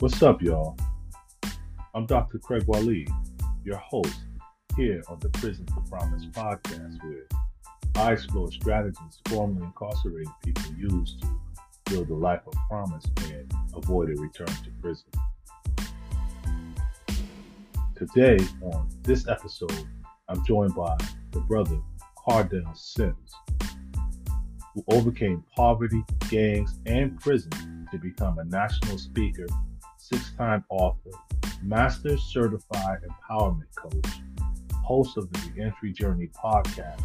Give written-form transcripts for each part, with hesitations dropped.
What's up, y'all? I'm Dr. Craig Walee, your host here on the Prison for Promise podcast, where I explore strategies formerly incarcerated people use to build a life of promise and avoid a return to prison. Today, on this episode, I'm joined by the brother Kardell Simms, who overcame poverty, gangs, and prison to become a national speaker, six-time author, master certified empowerment coach, host of the Reentry Journey podcast,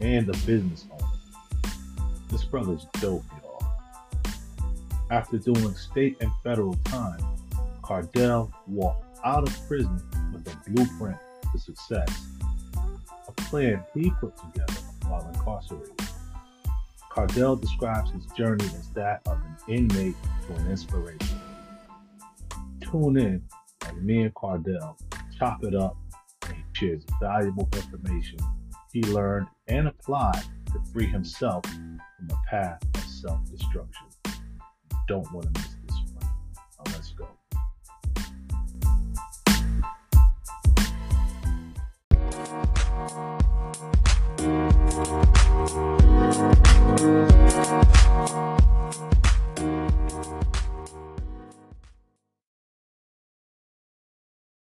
and a business owner. This brother's dope, y'all. After doing state and federal time, Kardell walked out of prison with a blueprint to success, a plan he put together while incarcerated. Kardell describes his journey as that of an inmate to an inspiration. Tune in, and me and Kardell chop it up, and he shares valuable information he learned and applied to free himself from a path of self-destruction. You don't want to miss this one. Now let's go.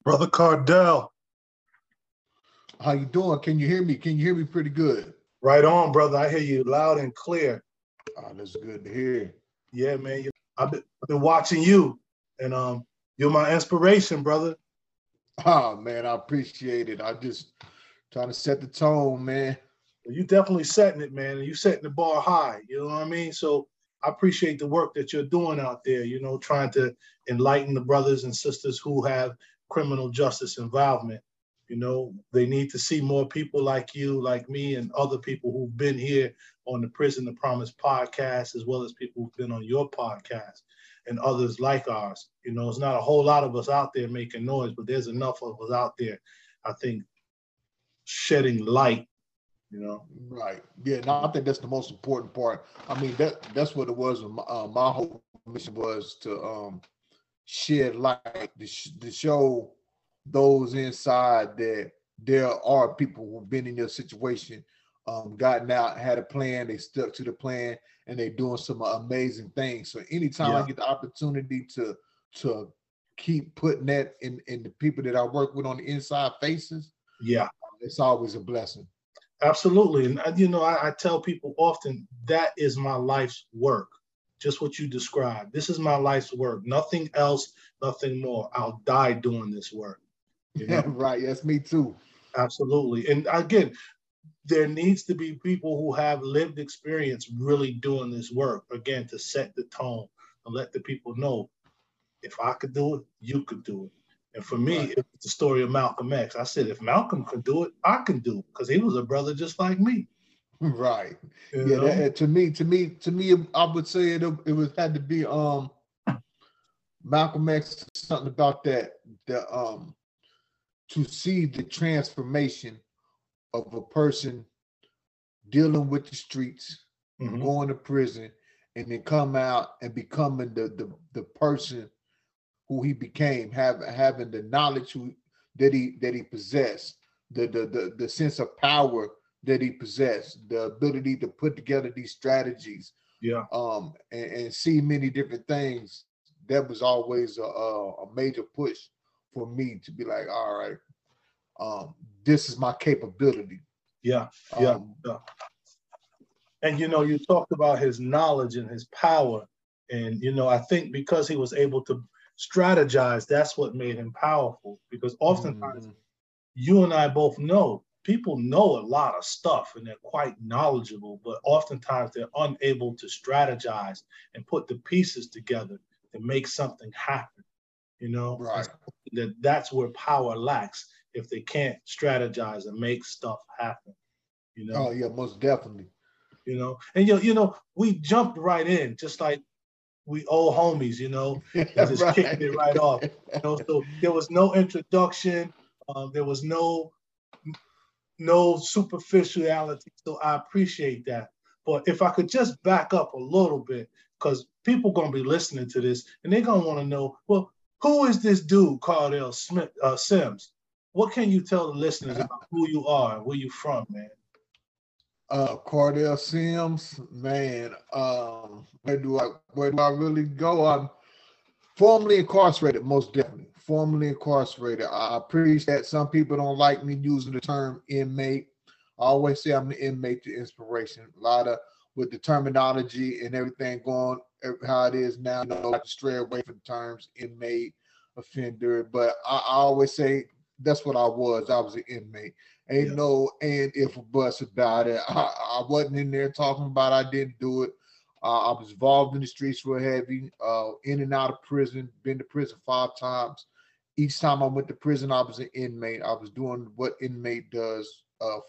Brother Kardell, how you doing? Can you hear me? Can you hear me pretty good? Right on, brother. I hear you loud and clear. Oh, that's good to hear. Yeah, man. I've been watching you, and you're my inspiration, brother. Oh, man, I appreciate it. I'm just trying to set the tone, man. You definitely setting it, man, and you setting the bar high. You know what I mean? So I appreciate the work that you're doing out there, you know, trying to enlighten the brothers and sisters who have criminal justice involvement. You know, they need to see more people like you, like me, and other people who've been here on the Prison to Promise podcast, as well as people who've been on your podcast and others like ours. You know, it's not a whole lot of us out there making noise, but there's enough of us out there, I think, shedding light, you know? Right. Yeah, no, I think that's the most important part. I mean, that's what it was. My whole mission was to shed light, to show those inside that there are people who've been in your situation, gotten out, had a plan, they stuck to the plan, and they're doing some amazing things. So anytime I get the opportunity to keep putting that in the people that I work with on the inside faces, it's always a blessing. Absolutely. And you know, I tell people often, that is my life's work. Just what you described. This is my life's work. Nothing else, nothing more. I'll die doing this work. You know? Yeah, right. Yes, me too. Absolutely. And again, there needs to be people who have lived experience really doing this work, again, to set the tone and let the people know, if I could do it, you could do it. And for me, it's the story of Malcolm X. I said, if Malcolm could do it, I can do it, because he was a brother just like me. Right. You know? That, to me, I would say it was had to be Malcolm X, something about that, to see the transformation of a person dealing with the streets, going to prison, and then come out and becoming the person who he became, having the knowledge that he possessed, the sense of power that he possessed, the ability to put together these strategies, and see many different things. That was always a major push for me to be like, all right, this is my capability. And you know, you talked about his knowledge and his power, and you know, I think because he was able to strategize, that's what made him powerful. Because oftentimes, you and I both know, people know a lot of stuff and they're quite knowledgeable, but oftentimes they're unable to strategize and put the pieces together to make something happen, you know? Right. That's where power lacks, if they can't strategize and make stuff happen, you know? Oh, yeah, most definitely. You know, and you know, we jumped right in, just like we old homies, you know, and just kicked it right off. You know? So there was no introduction, there was no superficiality, so I appreciate that. But if I could just back up a little bit, because people are going to be listening to this, and they're going to want to know, well, Who is this dude, Kardell Simms? What can you tell the listeners about who you are and where you from, man? Kardell Simms, man, where do I really go? I'm formerly incarcerated, most definitely. Formerly incarcerated. I preach that. Some people don't like me using the term inmate. I always say I'm the inmate to inspiration. A lot of with the terminology and everything going how it is now, you know, I stray away from the terms inmate, offender. But I always say that's what I was. I was an inmate. Ain't no and if or buts about it. I wasn't in there talking about I didn't do it. I was involved in the streets real heavy, in and out of prison, been to prison 5 times. Each time I went to prison, I was an inmate. I was doing what inmate does,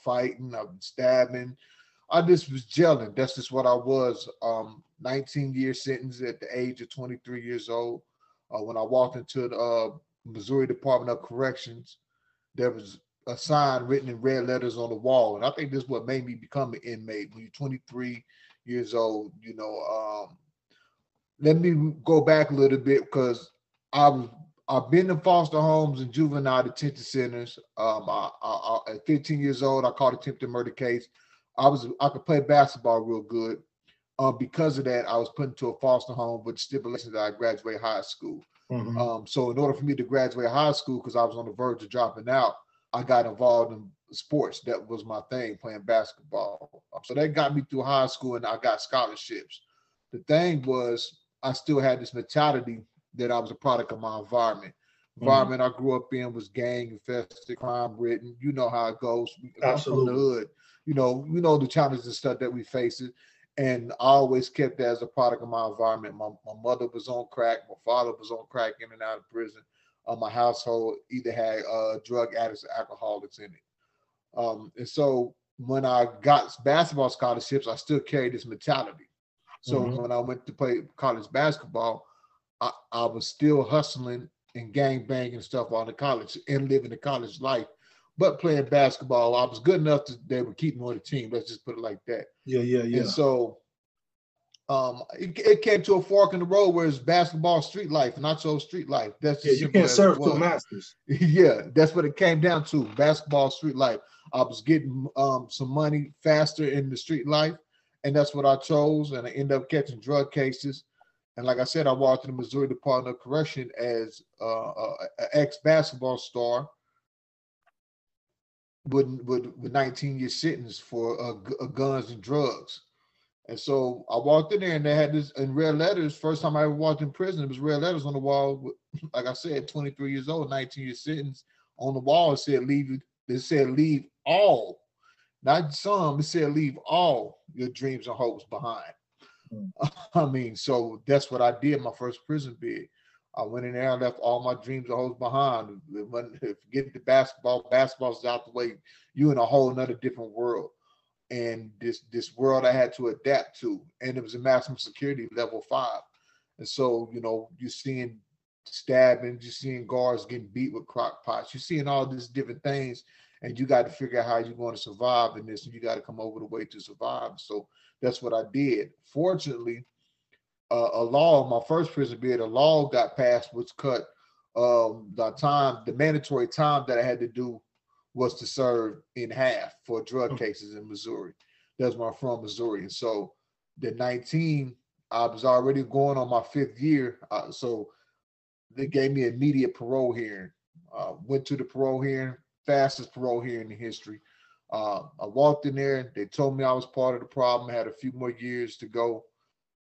fighting, I've been stabbing. I just was gelling. That's just what I was. 19-year sentence at the age of 23 years old. When I walked into the Missouri Department of Corrections, there was a sign written in red letters on the wall. And I think this is what made me become an inmate. When you're 23 years old, you know, let me go back a little bit because I've been in foster homes and juvenile detention centers. At 15 years old, I caught an attempted murder case. I could play basketball real good. Because of that, I was put into a foster home with stipulations that I graduate high school. Mm-hmm. So in order for me to graduate high school, because I was on the verge of dropping out, I got involved in sports. That was my thing, playing basketball. So that got me through high school and I got scholarships. The thing was, I still had this mentality that I was a product of my environment. Environment I grew up in was gang infested, crime ridden. You know how it goes. Absolutely. From the hood. You know the challenges and stuff that we face it. And I always kept that as a product of my environment. My mother was on crack. My father was on crack in and out of prison. My household either had drug addicts or alcoholics in it. And so when I got basketball scholarships, I still carried this mentality. So when I went to play college basketball, I was still hustling and gang banging and stuff on the college and living the college life. But playing basketball, I was good enough that they would keep me on the team. Let's just put it like that. Yeah. And so it came to a fork in the road where it's basketball, street life, and I chose street life. That's just you can't serve two masters. Yeah, that's what it came down to, basketball, street life. I was getting some money faster in the street life, and that's what I chose, and I ended up catching drug cases. And like I said, I walked in the Missouri Department of Correction as an ex-basketball star, with 19-year sentence for guns and drugs. And so I walked in there and they had this in red letters. First time I ever walked in prison, it was red letters on the wall. With, like I said, 23 years old, 19-year sentence on the wall. It said, leave all, not some, it said, leave all your dreams and hopes behind. I mean, so that's what I did my first prison bid. I went in there and left all my dreams and hopes behind. Forget the basketball. Basketball's out the way. You in a whole nother different world. And this world I had to adapt to. And it was a maximum security level 5. And so, you know, you're seeing stabbing, you're seeing guards getting beat with crock pots. You're seeing all these different things. And you got to figure out how you're going to survive in this. And you got to come over the way to survive. So that's what I did. Fortunately, a law, my first prison bid, a law got passed which cut the mandatory time that I had to do was to serve in half for drug cases in Missouri. That's where I'm from, Missouri. And so the 19, I was already going on my 5th year. So they gave me immediate parole hearing. Went to the parole hearing, fastest parole hearing in history. I walked in there. They told me I was part of the problem. I had a few more years to go.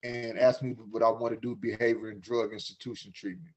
And asked me what I want to do, behavior and drug institution treatment.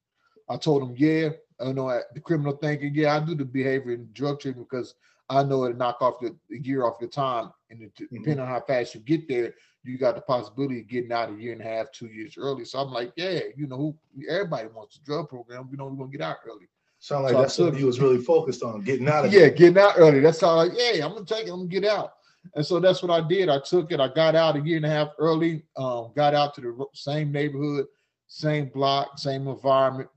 I told him, the criminal thinking, I do the behavior and drug treatment because I know it'll knock off the year off your time. And depending on how fast you get there, you got the possibility of getting out a year and a half, 2 years early. So I'm like, everybody wants a drug program. We know we're going to get out early. Sound like that's what you was really focused on, getting out of here. Getting out early. That's how I'm going to take it. I'm going to get out. And so that's what I did. I took it. I got out a year and a half early, got out to the same neighborhood, same block, same environment,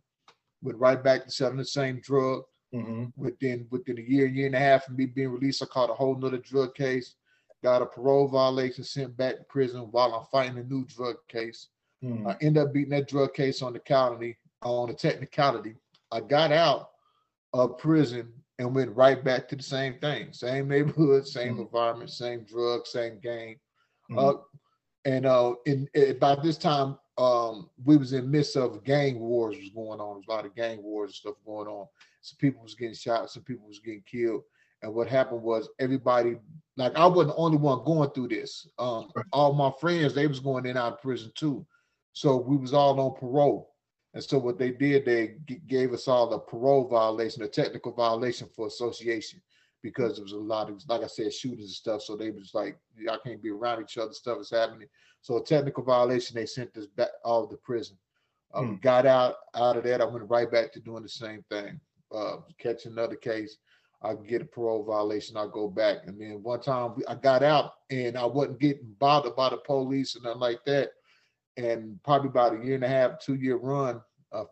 went right back to selling the same drug. Within a year and a half of me being released, I caught a whole nother drug case, got a parole violation, sent back to prison while I'm fighting a new drug case. I ended up beating that drug case on the county. on a technicality, I got out of prison and went right back to the same thing, same neighborhood, same environment, same drug, same game. And by this time, we was in midst of gang wars was going on. There was a lot of gang wars and stuff going on. Some people was getting shot, some people was getting killed. And what happened was everybody, like I wasn't the only one going through this. All my friends, they was going in and out of prison too. So we was all on parole. And so what they did, they gave us all a parole violation, a technical violation for association, because there was a lot of, like I said, shootings and stuff. So they was like, y'all can't be around each other, stuff is happening. So a technical violation, they sent us back all to prison. Got out of that, I went right back to doing the same thing. Catch another case, I get a parole violation, I go back. And then one time I got out and I wasn't getting bothered by the police and nothing like that. And probably about a year and a half, 2 year run,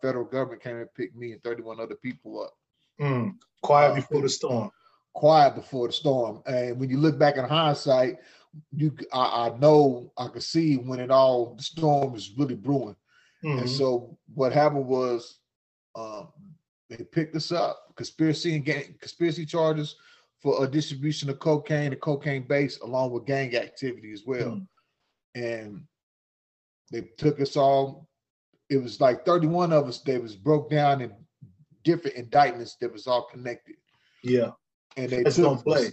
federal government came and picked me and 31 other people up. Quiet before the storm. Quiet before the storm. And when you look back in hindsight, I know I could see when the storm was really brewing. And so what happened was they picked us up, conspiracy charges for distribution of cocaine and cocaine base, along with gang activity as well. And they took us all. It was like 31 of us. They was broke down in different indictments that was all connected. Yeah, and they don't play.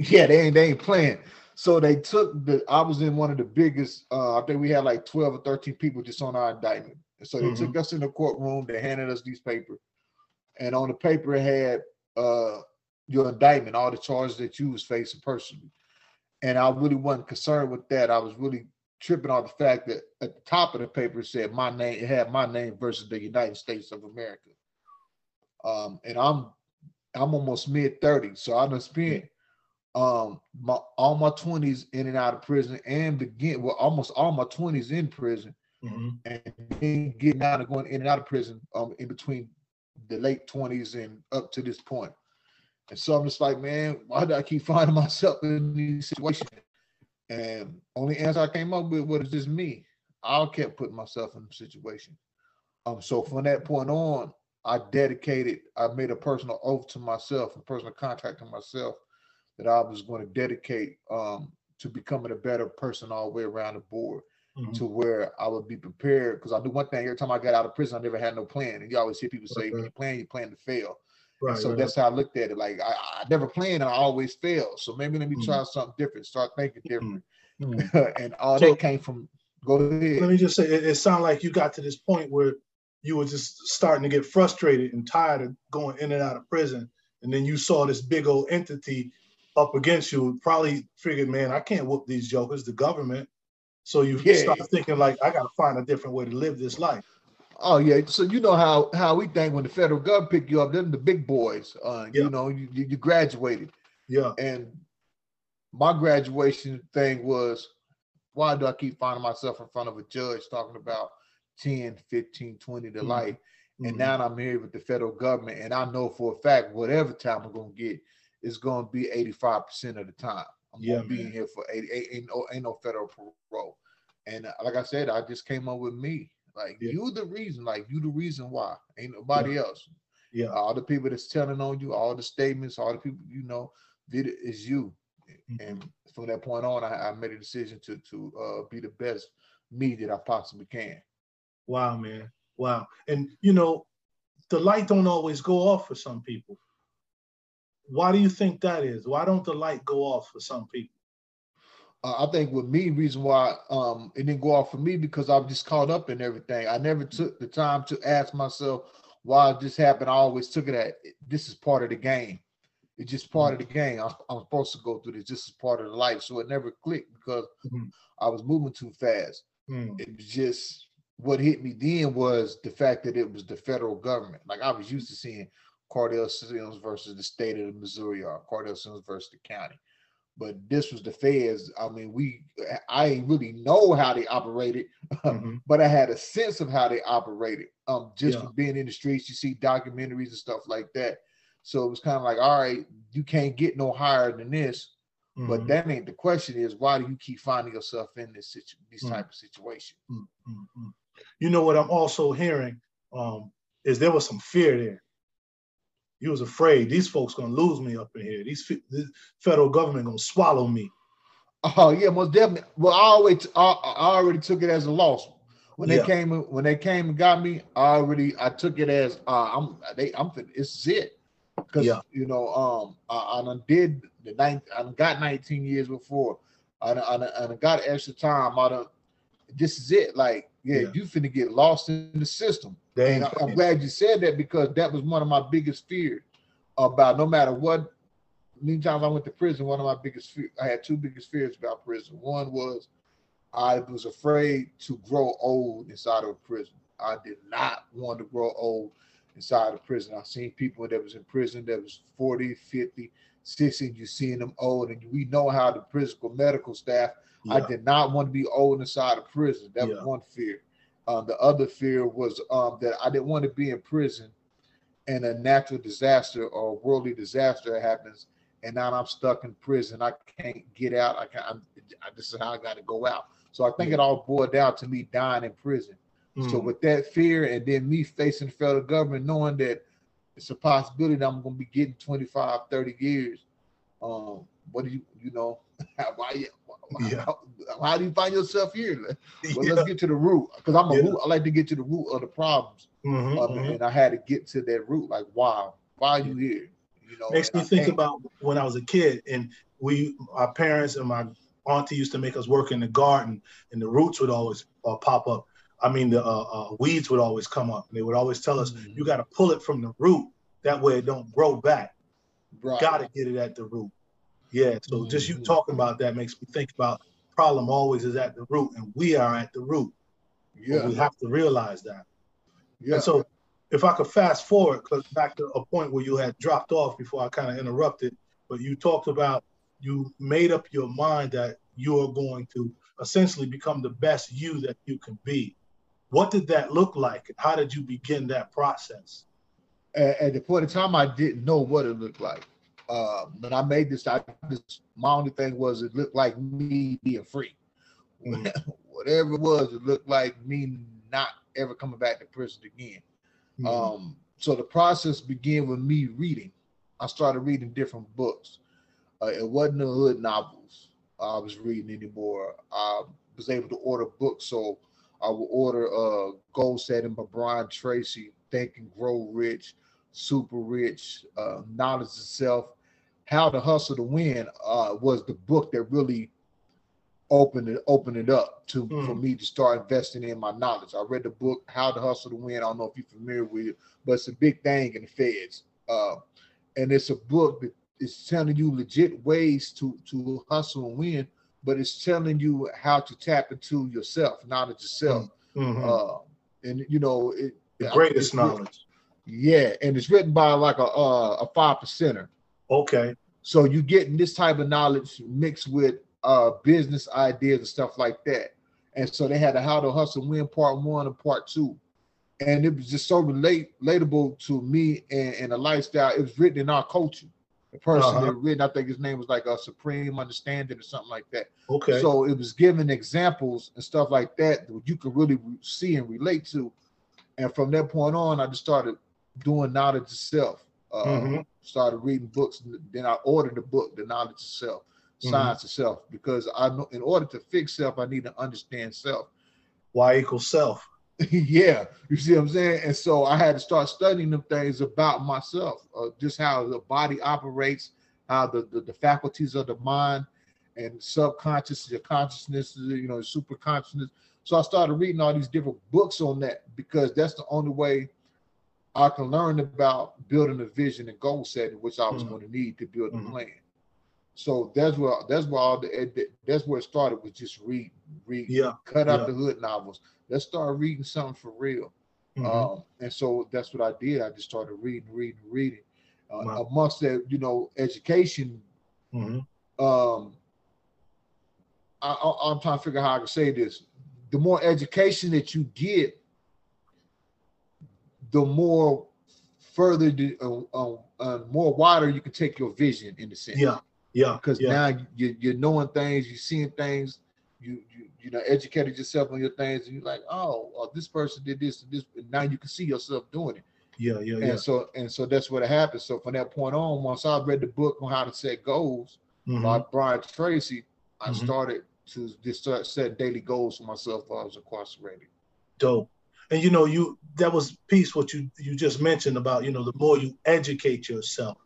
Yeah, they ain't playing. So they took I was in one of the biggest. I think we had like 12 or 13 people just on our indictment. And so they took us in the courtroom. They handed us these papers, and on the paper it had your indictment, all the charges that you was facing personally. And I really wasn't concerned with that. I was really tripping on the fact that at the top of the paper said my name, it had my name versus the United States of America. And I'm almost mid-30s, so I done spent all my 20s in and out of prison, and almost all my 20s in prison, and then getting out and going in and out of prison in between the late 20s and up to this point. And so I'm just like, man, why do I keep finding myself in these situations? And only answer I came up with was just me. I kept putting myself in the situation. So from that point on, I made a personal oath to myself, a personal contract to myself, that I was going to dedicate to becoming a better person all the way around the board, to where I would be prepared. Because I do one thing, every time I got out of prison, I never had no plan. And you always hear people say, if you plan to fail. Right, so that's how I looked at it. Like I never planned and I always failed. So maybe let me try something different, start thinking different. And all that came from, go ahead. Let me just say, it sounded like you got to this point where you were just starting to get frustrated and tired of going in and out of prison. And then you saw this big old entity up against you, probably figured, man, I can't whoop these jokers, the government. So you start thinking like, I got to find a different way to live this life. Oh yeah, so you know how we think when the federal government pick you up, them the big boys. You know, you graduated. Yeah. And my graduation thing was, why do I keep finding myself in front of a judge talking about 10, 15, 20 to life? And now I'm here with the federal government, and I know for a fact whatever time I'm gonna get is gonna be 85% of the time. I'm gonna be in here for 88. Ain't no federal parole. And like I said, I just came up with me. Like you the reason why, ain't nobody else. Yeah, all the people that's telling on you, all the statements, all the people you know did it is you. And from that point on, I made a decision to be the best me that I possibly can. Wow, man, wow. And you know, the light don't always go off for some people. Why do you think that is? Why don't the light go off for some people? I think with me, reason why it didn't go off for me, because I'm just caught up in everything. I never took the time to ask myself why this happened. I always took it at, this is part of the game. It's just part of the game. I'm supposed to go through this. This is part of the life. So it never clicked because I was moving too fast. It was just, what hit me then was the fact that it was the federal government. Like I was used to seeing Kardell Simms versus the state of Missouri, or Kardell Simms versus the county. But this was the feds. I mean, I didn't really know how they operated, but I had a sense of how they operated. From being in the streets, you see documentaries and stuff like that. So it was kind of like, all right, you can't get no higher than this. But that ain't the question. Is why do you keep finding yourself in this type of situation? You know what I'm also hearing is there was some fear there. You was afraid these folks gonna lose me up in here. This federal government gonna swallow me. Oh yeah, most definitely. Well, I already took it as a loss when they came. When they came and got me, I took it as it's it. Because you know, I did the 9. I got 19 years before, and I got extra time. This is it. Like you finna get lost in the system. And I'm glad you said that, because that was one of my biggest fears about no matter what. Many times I went to prison, I had two biggest fears about prison. One was I was afraid to grow old inside of a prison. I did not want to grow old inside of prison. I've seen people that was in prison that was 40, 50, 60, you seeing them old, and we know how the prison medical staff, I did not want to be old inside of prison. That was one fear. The other fear was that I didn't want to be in prison and a natural disaster or worldly disaster happens, and now I'm stuck in prison. I can't get out. This is how I got to go out. So I think it all boiled down to me dying in prison. Mm-hmm. So with that fear, and then me facing the federal government, knowing that it's a possibility that I'm going to be getting 25, 30 years. What do you know? How do you find yourself here? Well, let's get to the root, because I like to get to the root of the problems. Mm-hmm, and I had to get to that root. Like, why are you here? You know, makes me think about when I was a kid, and our parents and my auntie used to make us work in the garden, and the roots would always pop up. I mean, the weeds would always come up, and they would always tell us, you got to pull it from the root. That way it don't grow back. Right. Got to get it at the root. Yeah, so just you talking about that makes me think about the problem always is at the root, and we are at the root. Yeah. We have to realize that. Yeah. And so if I could fast forward, because back to a point where you had dropped off before I kind of interrupted, but you talked about you made up your mind that you are going to essentially become the best you that you can be. What did that look like? How did you begin that process? At the point in time, I didn't know what it looked like. When I made this, my only thing was it looked like me being free. Whatever it was, it looked like me not ever coming back to prison again. So the process began with me reading. I started reading different books. It wasn't the hood novels I was reading anymore. I was able to order books. So I would order Goal Setting by Brian Tracy, Think and Grow Rich, Super Rich, Knowledge of Self. How to Hustle to Win was the book that really opened it up to for me to start investing in my knowledge. I read the book How to Hustle to Win. I don't know if you're familiar with it, but it's a big thing in the feds. And it's a book that is telling you legit ways to hustle and win, but it's telling you how to tap into yourself, knowledge yourself. And you know, the greatest knowledge. Yeah, and it's written by like a 5%er. Okay. So you're getting this type of knowledge mixed with business ideas and stuff like that. And so they had a How to Hustle Win Part 1 and Part 2. And it was just so relatable to me and the lifestyle. It was written in our culture. The person that written, I think his name was like a Supreme Understanding or something like that. Okay. So it was giving examples and stuff like that that you could really see and relate to. And from that point on, I just started doing Knowledge of Self. Started reading books. Then I ordered the book, The Knowledge of Self, Science of Self, because I know in order to fix self, I need to understand self. Y = self. Yeah, you see what I'm saying? And so I had to start studying them things about myself, just how the body operates, how the faculties of the mind and subconscious, your consciousness, you know, super consciousness. So I started reading all these different books on that, because that's the only way I can learn about building a vision and goal setting, which I was going to need to build a plan. So that's where it started, was just reading. Cut out the hood novels. Let's start reading something for real. And so that's what I did. I just started reading. Amongst that, you know, education. I'm trying to figure out how I can say this. The more education that you get, the more further, more wider you can take your vision, in the sense. Because now you're knowing things, you're seeing things you know educated yourself on your things, and you're like, oh, this person did this and this, and now you can see yourself doing it. Yeah. So that's what it happened. So from that point on, once I read the book on How to Set Goals by Brian Tracy, I started to just set daily goals for myself while I was incarcerated. Dope. And you know, that was piece what you just mentioned about, you know, the more you educate yourself.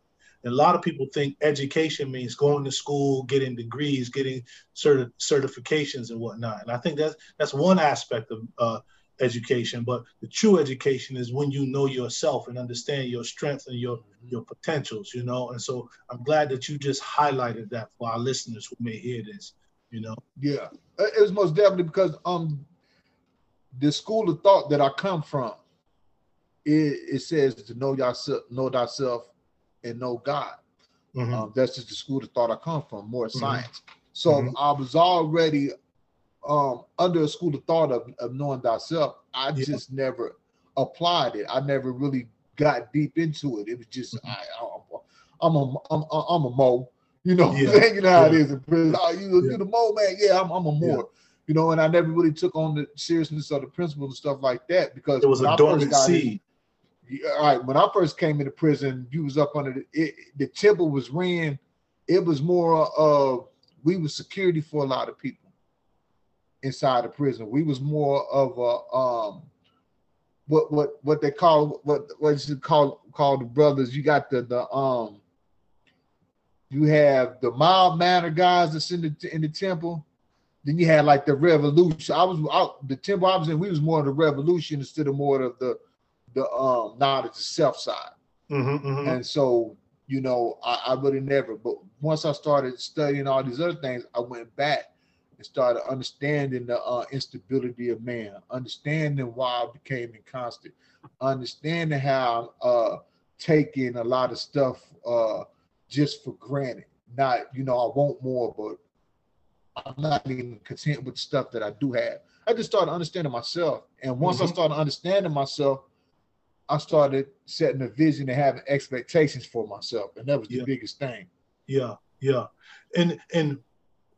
And a lot of people think education means going to school, getting degrees, getting certifications and whatnot. And I think that's one aspect of education, but the true education is when you know yourself and understand your strengths and your potentials, you know. And so I'm glad that you just highlighted that for our listeners who may hear this, you know. Yeah, it was most definitely because the school of thought that I come from, it says to know yourself, know thyself, and know God. That's just the school of thought I come from, more science. So I was already under a school of thought of knowing thyself. I just never applied it. I never really got deep into it. It was just I'm a mo, you know. You know how it is. You the mo man. Yeah, I'm a mo. Yeah. You know, and I never really took on the seriousness of the principles and stuff like that, because it was a dormant seed. All right, when I first came into prison, you was up under the temple was ran. It was more of we was security for a lot of people inside the prison. We was more of a what they call what the brothers. You got the you have the mild mannered guys that's in the temple. Then you had like the revolution. I was out the temple I was in. We was more of the revolution instead of more of the knowledge of self side. And so, you know, I really never. But once I started studying all these other things, I went back and started understanding the instability of man, understanding why I became inconstant, understanding how I'm taking a lot of stuff just for granted. Not, you know, I want more, but I'm not even content with the stuff that I do have. I just started understanding myself. And once I started understanding myself, I started setting a vision and having expectations for myself. And that was the biggest thing. Yeah. And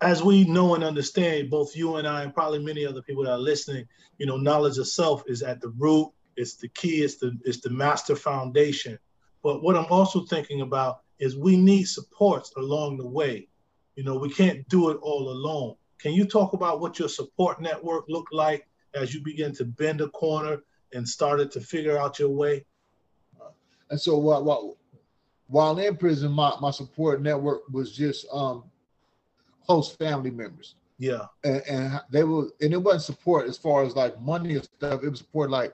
as we know and understand, both you and I and probably many other people that are listening, you know, knowledge of self is at the root. It's the key. It's the master foundation. But what I'm also thinking about is we need supports along the way. You know, we can't do it all alone. Can you talk about what your support network looked like as you began to bend a corner and started to figure out your way? And so while in prison, my support network was just close family members. Yeah. And they were, and it wasn't support as far as like money and stuff. It was support like,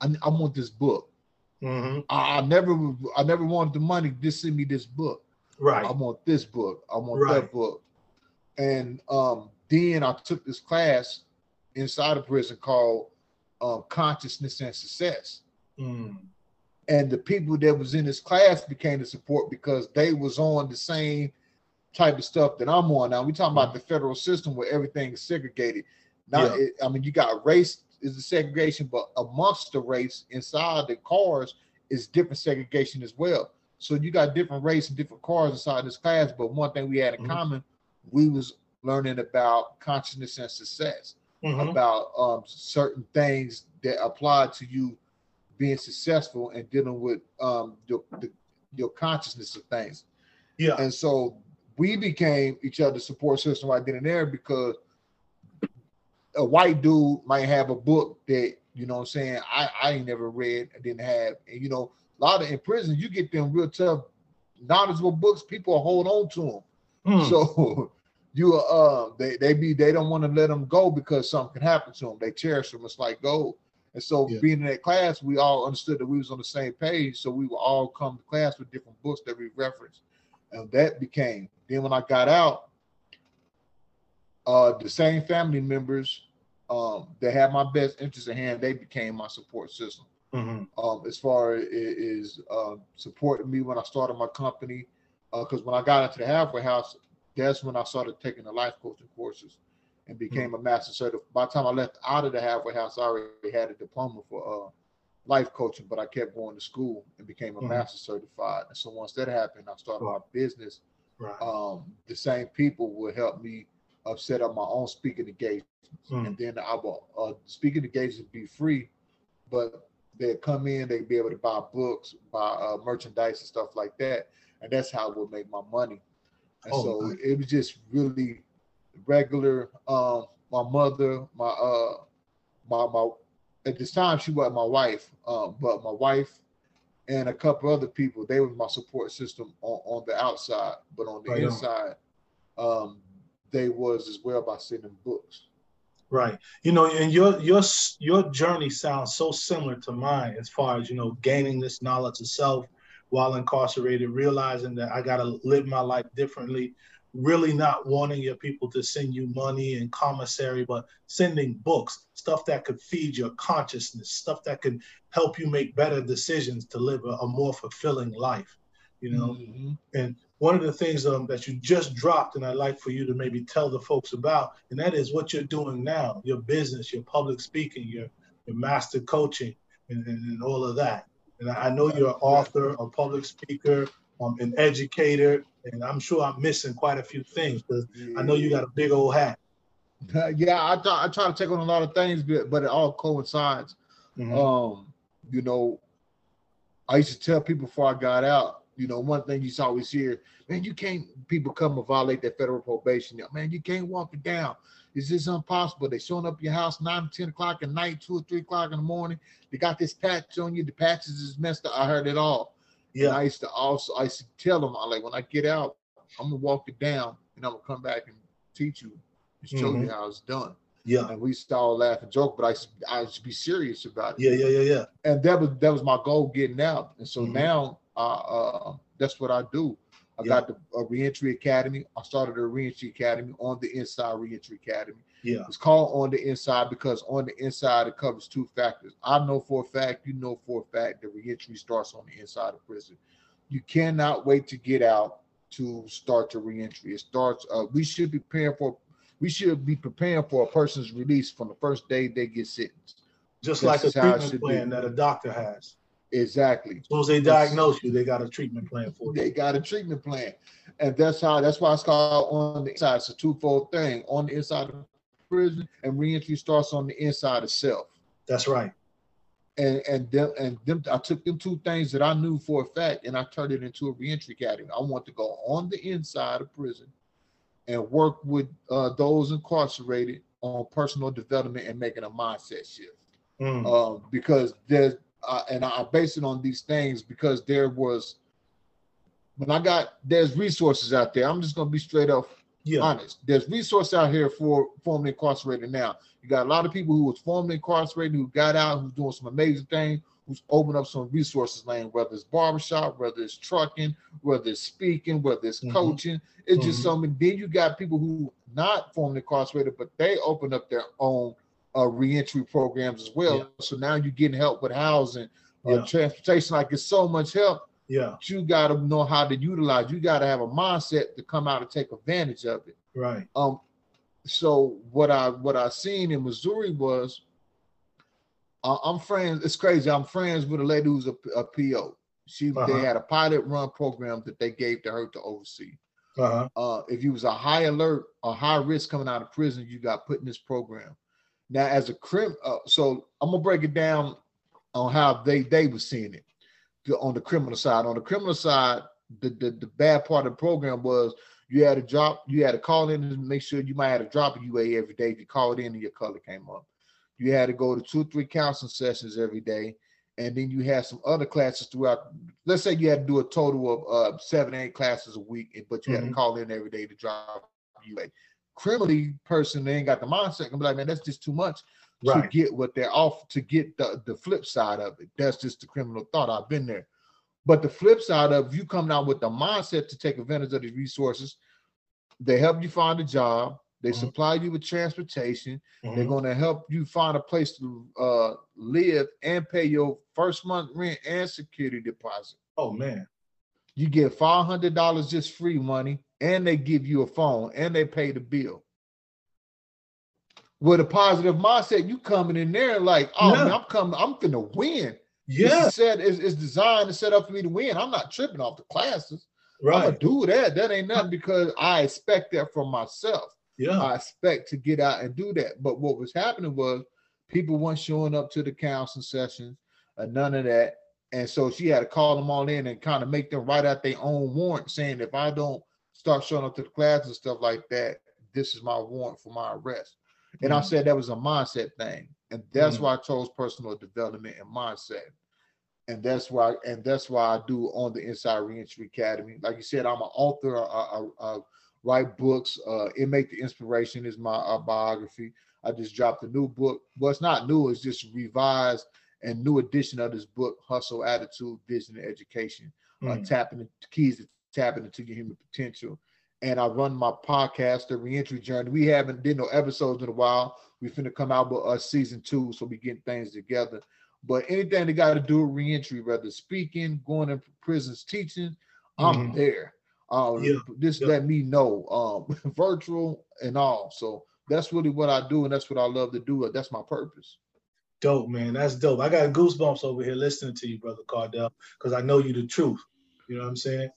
I want this book. I never wanted the money. Just send me this book. Right. I want this book. I want that book. And then I took this class inside of prison called Consciousness and Success. And the people that was in this class became the support because they was on the same type of stuff that I'm on. Now we're talking about the federal system where everything is segregated. Now, I mean, you got race is the segregation, but amongst the race inside the cars is different segregation as well. So you got different race and different cars inside this class, but one thing we had in common, we was learning about consciousness and success, about certain things that apply to you being successful and dealing with your consciousness of things. Yeah. And so we became each other's support system right then and there, because a white dude might have a book that, you know what I'm saying, I ain't never read, I didn't have, and you know, a lot of in prison, you get them real tough, knowledgeable books. People hold on to them, so you they don't want to let them go because something can happen to them. They cherish them. It's like gold. And so being in that class, we all understood that we was on the same page. So we would all come to class with different books that we referenced, and that became. Then when I got out, the same family members that had my best interest at hand, they became my support system. As far as supporting me when I started my company, because when I got into the halfway house, that's when I started taking the life coaching courses and became a master certified. By the time I left out of the halfway house, I already had a diploma for life coaching, but I kept going to school and became a master certified. And so once that happened, I started my business. The same people would help me I've set up my own speaking engagements, and then I will speaking engagements be free, but they'll come in, they'll be able to buy books, buy merchandise and stuff like that, and that's how I would make my money. And so it was just really regular. My mother, my at this time she wasn't my wife, but my wife and a couple other people, they were my support system on the outside, but on the inside, they was as well by sending books. Right. You know, and your journey sounds so similar to mine as far as, you know, gaining this knowledge of self while incarcerated, realizing that I got to live my life differently, really not wanting your people to send you money and commissary, but sending books, stuff that could feed your consciousness, stuff that could help you make better decisions to live a more fulfilling life, you know? And one of the things that you just dropped, and I'd like for you to maybe tell the folks about, and that is what you're doing now, your business, your public speaking, your master coaching, and all of that. And I know you're an author, a public speaker, an educator, and I'm sure I'm missing quite a few things, because I know you got a big old hat. Yeah, I try to take on a lot of things, but it all coincides. You know, I used to tell people before I got out, you know, one thing you always hear, man, you can't, people come and violate their federal probation. Man, you can't walk it down. It's just impossible. They showing up at your house 9 or 10 o'clock at night, 2 or 3 o'clock in the morning. They got this patch on you. The patches is messed up. I heard it all. Yeah. And I used to tell them, I'm like, when I get out, I'm gonna walk it down, and I'm gonna come back and teach you and show you how it's done. Yeah. And we used to all laugh and joke, but I used to be serious about it. Yeah. And that was my goal getting out. And so now that's what I do. I got the Reentry Academy. I started a Reentry Academy, On the Inside Reentry Academy. Yeah. It's called On the Inside because on the inside, it covers two factors. I know for a fact, you know for a fact, that reentry starts on the inside of prison. You cannot wait to get out to start your reentry. It starts, we should be preparing for a person's release from the first day they get sentenced. Just like a treatment plan that a doctor has. Exactly. As soon as they diagnose you, they got a treatment plan for you. They got a treatment plan. And that's why it's called On the Inside. It's a twofold thing. On the inside of prison, and reentry starts on the inside of self. That's right. And I took them two things that I knew for a fact, and I turned it into a reentry academy. I want to go on the inside of prison and work with those incarcerated on personal development and making a mindset shift. Because there's and I base it on these things because there's resources out there. I'm just going to be straight up honest. There's resources out here for formerly incarcerated now. You got a lot of people who was formerly incarcerated, who got out, who's doing some amazing things, who's opened up some resources lane, whether it's barbershop, whether it's trucking, whether it's speaking, whether it's coaching. It's just something. Then you got people who not formerly incarcerated, but they open up their own reentry programs as well. So now you're getting help with housing, transportation. Like, it's so much help. You got to know how to utilize. You got to have a mindset to come out and take advantage of it. Right. So what I seen in Missouri was, I'm friends. It's crazy. I'm friends with a lady who's a PO. They had a pilot run program that they gave to her to oversee. If you was a high alert, a high risk coming out of prison, you got put in this program. Now, as a so I'm gonna break it down on how they were seeing it on the criminal side. On the criminal side, the bad part of the program was you had to call in and make sure you might have to drop a UA every day. If you called in and your color came up, you had to go to 2 or 3 counseling sessions every day, and then you had some other classes throughout. Let's say you had to do a total of 7 or 8 classes a week, but you had to call in every day to drop UA. Criminally person, they ain't got the mindset. I'm like, man, that's just too much to get what they're off to get the flip side of it. That's just the criminal thought. I've been there. But the flip side of you coming out with the mindset to take advantage of these resources, they help you find a job. They supply you with transportation. They're going to help you find a place to live and pay your first month rent and security deposit. Oh, man. You get $500 just free money, and they give you a phone, and they pay the bill. With a positive mindset, you coming in there like, oh, man, I'm gonna win. Yeah, this said it's designed and set up for me to win. I'm not tripping off the classes. Right. I'm gonna do that. That ain't nothing because I expect that from myself. yeah, aspect to get out and do that. But what was happening was people weren't showing up to the counseling sessions or none of that. And so she had to call them all in and kind of make them write out their own warrant saying, if I don't start showing up to the class and stuff like that, this is my warrant for my arrest. And I said that was a mindset thing. And that's why I chose personal development and mindset. And that's why I do On the Inside Reentry Academy. Like you said, I'm an author. I write books. Inmate the Inspiration is my biography. I just dropped a new book. Well, it's not new. It's just revised and new edition of this book, Hustle, Attitude, Vision, and Education. Tapping the keys to tapping into your human potential. And I run my podcast, The Reentry Journey. We haven't did no episodes in a while. We finna come out with us season 2, so we getting things together. But anything that got to do with reentry, whether speaking, going in prisons, teaching, I'm there. Just let me know, virtual and all. So that's really what I do, and that's what I love to do. That's my purpose. Dope, man. That's dope. I got goosebumps over here listening to you, Brother Kardell, because I know you the truth. You know what I'm saying?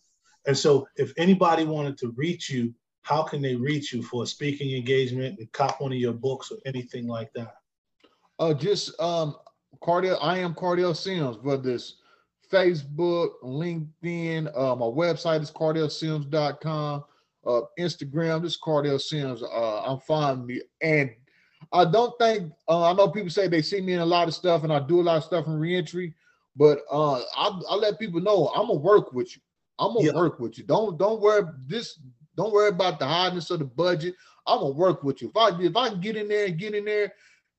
And so if anybody wanted to reach you, how can they reach you for a speaking engagement and cop one of your books or anything like that? Kardell, I am Kardell Simms, whether it's Facebook, LinkedIn, my website is kardellsimms.com, Instagram, this is Kardell Simms. I'm finding me. And I don't think, I know people say they see me in a lot of stuff and I do a lot of stuff in reentry, but I let people know I'm gonna work with you. I'm gonna work with you. Don't worry Don't worry about the hardness of the budget. I'm gonna work with you. If I can get in there,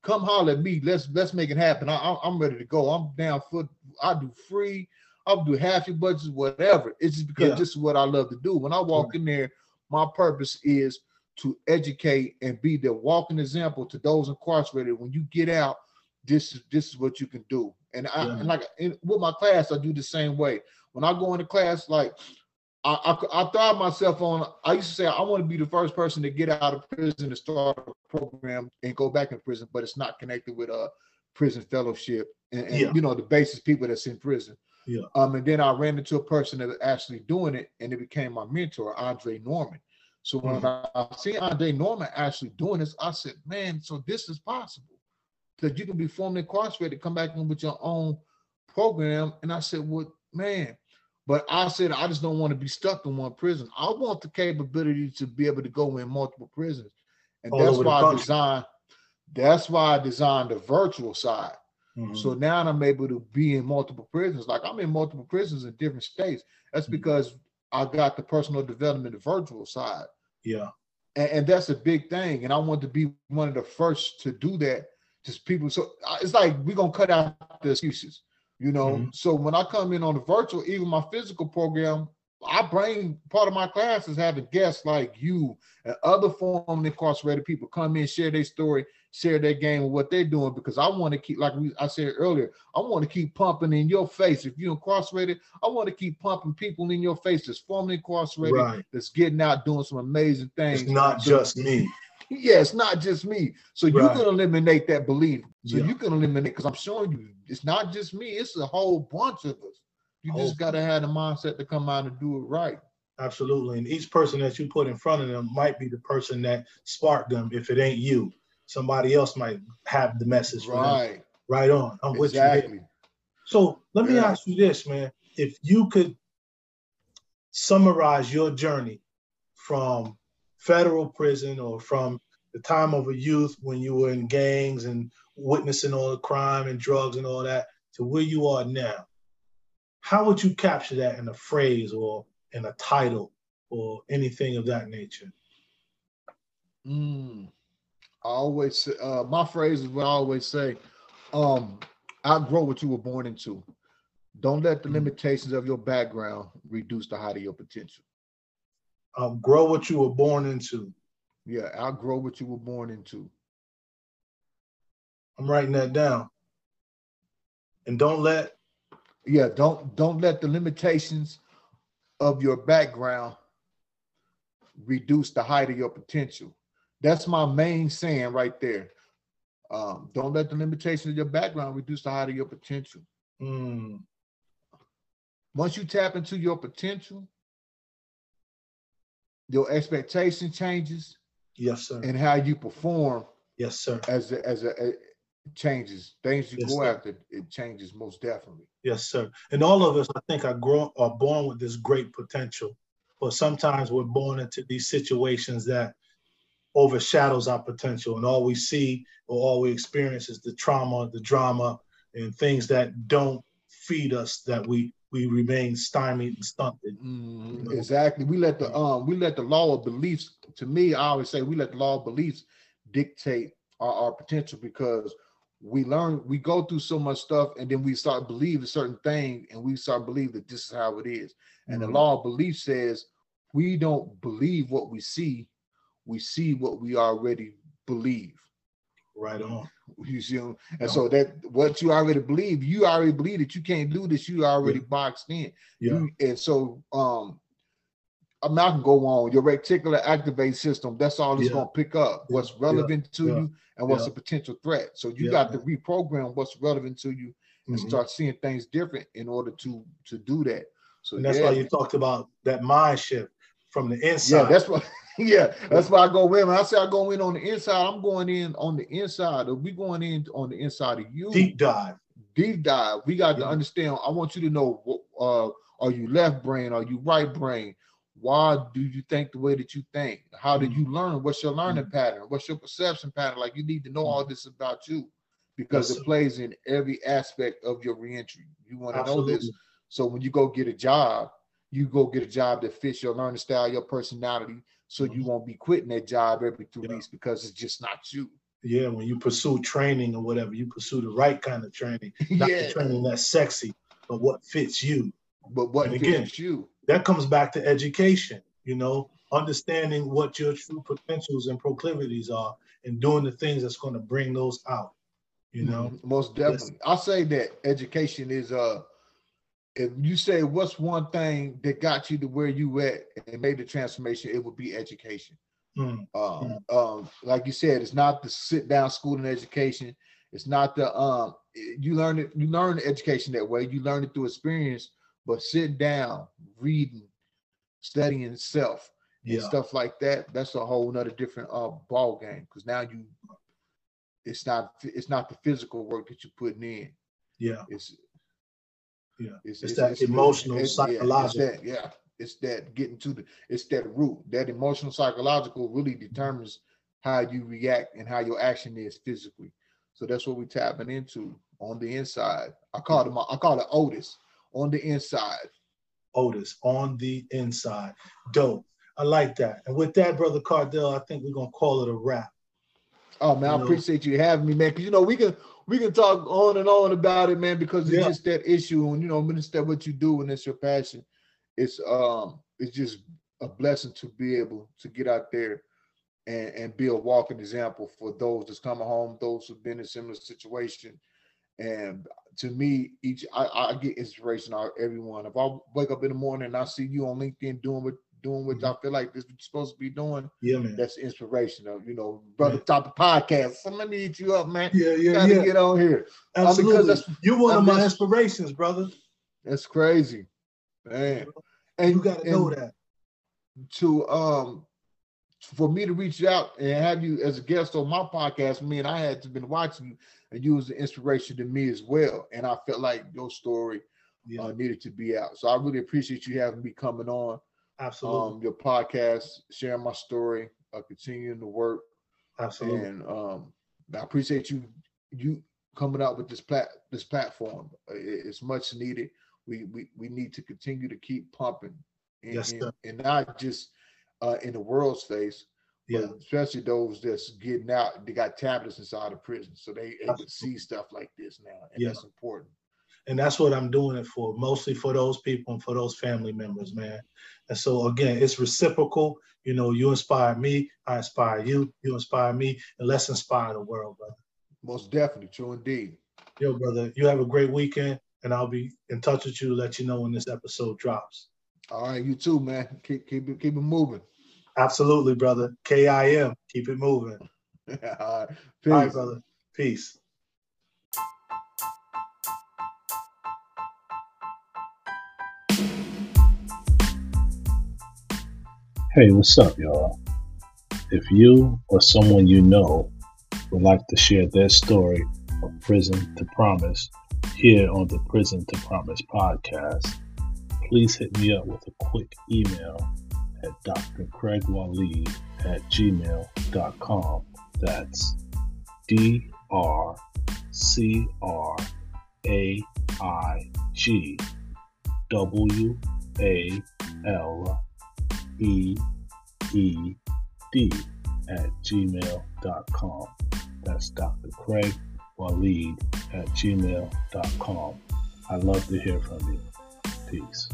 come holler at me. Let's make it happen. I'm ready to go. I'm down for. I do free. I'll do half your budgets, whatever. It's just because this is what I love to do. When I walk in there, my purpose is to educate and be the walking example to those incarcerated. When you get out, this is what you can do. And with my class, I do the same way. When I go into class, like I thrive myself on, I used to say I want to be the first person to get out of prison and start a program and go back in prison, but it's not connected with a prison fellowship and you know, the basis people that's in prison. And then I ran into a person that was actually doing it, and it became my mentor, Andre Norman. So when I see Andre Norman actually doing this, I said, man, so this is possible. Because you can be formerly incarcerated, come back in with your own program. And I said, well, man. But I said, I just don't want to be stuck in one prison. I want the capability to be able to go in multiple prisons. And that's why I designed the virtual side. So now I'm able to be in multiple prisons. Like I'm in multiple prisons in different states. That's because I got the personal development, the virtual side. Yeah. And that's a big thing. And I want to be one of the first to do that. Just people. So it's like, we're going to cut out the excuses. You know, so when I come in on the virtual, even my physical program, I bring part of my class is having guests like you and other formerly incarcerated people come in, share their story, share their game and what they're doing, because I want to keep, like I said earlier, I want to keep pumping in your face. If you're incarcerated, I want to keep pumping people in your face that's formerly incarcerated, that's getting out doing some amazing things. It's not just me. Yeah, it's not just me. So you can eliminate that belief. So you can eliminate, because I'm showing you, it's not just me. It's a whole bunch of us. You just got to have the mindset to come out and do it right. Absolutely. And each person that you put in front of them might be the person that sparked them. If it ain't you, somebody else might have the message. Right. Right on. I'm with you. So let me ask you this, man. If you could summarize your journey from federal prison or from the time of a youth when you were in gangs and witnessing all the crime and drugs and all that to where you are now, how would you capture that in a phrase or in a title or anything of that nature? I always say, my phrase is what I always say, outgrow what you were born into. Don't let the limitations of your background reduce the height of your potential. Grow what you were born into. Yeah, outgrow what you were born into. I'm writing that down. And don't let the limitations of your background reduce the height of your potential. That's my main saying right there. Don't let the limitations of your background reduce the height of your potential. Once you tap into your potential, your expectation changes, Yes, sir. And how you perform. Yes, sir. As it changes, things you go after, it changes most definitely. Yes, sir. And all of us, I think, are born with this great potential, but sometimes we're born into these situations that overshadows our potential, and all we see or all we experience is the trauma, the drama, and things that don't feed us, that we remain stymied and stunted. Mm, exactly. We let the law of beliefs, to me, I always say we let the law of beliefs dictate our potential, because we go through so much stuff, and then we start believing certain things, and we start believing that this is how it is. And the law of belief says we don't believe what we see what we already believe. Right on. You see, and so that what you already believe that you can't do this. You already boxed in. Yeah. And so, I'm not gonna go on your reticular activate system. That's all it's gonna pick up. What's relevant to you and what's a potential threat. So you got to reprogram what's relevant to you and start seeing things different in order to do that. So and that's why you talked about that mind shift from the inside. Yeah, that's why. Yeah, that's why I go in. When I say I go in on the inside, I'm going in on the inside. Or we going in on the inside of you. Deep dive. Deep dive. We got to understand. I want you to know, are you left brain? Are you right brain? Why do you think the way that you think? How did you learn? What's your learning pattern? What's your perception pattern? Like, you need to know all this about you, because it plays in every aspect of your reentry. You want to know this. So when you go get a job, you go get a job that fits your learning style, your personality, so you won't be quitting that job every 2 weeks because it's just not you. Yeah, when you pursue training or whatever, you pursue the right kind of training, not the training that's sexy, but what fits you. But what fits you. That comes back to education, you know, understanding what your true potentials and proclivities are and doing the things that's going to bring those out, you know. Most definitely. I'll say that education is, if you say what's one thing that got you to where you at and made the transformation, it would be education. Like you said, it's not the sit down school and education. It's not the, you learn education that way. You learn it through experience, but sitting down, reading, studying self and stuff like that, that's a whole nother different ball game. Because now it's not the physical work that you're putting in. Yeah. It's that emotional, psychological. It's that getting to that root. That emotional, psychological really determines how you react and how your action is physically. So that's what we're tapping into on the inside. I call it Otis. On the inside. Otis, on the inside. Dope. I like that. And with that, Brother Kardell, I think we're going to call it a wrap. Oh, man, I appreciate you having me, man. Because, you know, we can talk on and on about it, man, because it's just that issue. And, you know, when it's that what you do and it's your passion, it's just a blessing to be able to get out there and be a walking example for those that's coming home, those who've been in a similar situation. And to me, I get inspiration out of everyone. If I wake up in the morning and I see you on LinkedIn doing what I feel like this is what you're supposed to be doing, that's inspirational. You know, brother, top of podcast. So let me eat you up, man. You gotta get on here. Absolutely. You're one of my inspirations, brother. That's crazy, man. And you gotta know that. For me to reach out and have you as a guest on my podcast, me and I had been watching you, and you was an inspiration to me as well. And I felt like your story needed to be out. So I really appreciate you having me coming on. Absolutely. Your podcast, sharing my story, continuing to work. Absolutely. And I appreciate you coming out with this platform. It's much needed. We need to continue to keep pumping. And not just in the world's face, but especially those that's getting out, they got tablets inside of prison, so they can see stuff like this now, and that's important. And that's what I'm doing it for, mostly for those people and for those family members, man. And so again, it's reciprocal. You know, you inspire me, I inspire you, you inspire me, and let's inspire the world, brother. Most definitely, true indeed. Yo, brother, you have a great weekend, and I'll be in touch with you to let you know when this episode drops. All right, you too, man. Keep it moving. Absolutely, brother. KIM. Keep it moving. All right. Peace. All right, brother. Peace. Hey, what's up, y'all? If you or someone you know would like to share their story of Prison to Promise here on the Prison to Promise podcast, please hit me up with a quick email at drcraigwalee@gmail.com. That's drcraigwalee@gmail.com. That's Dr. Craig Walee at gmail.com. I'd love to hear from you. Peace.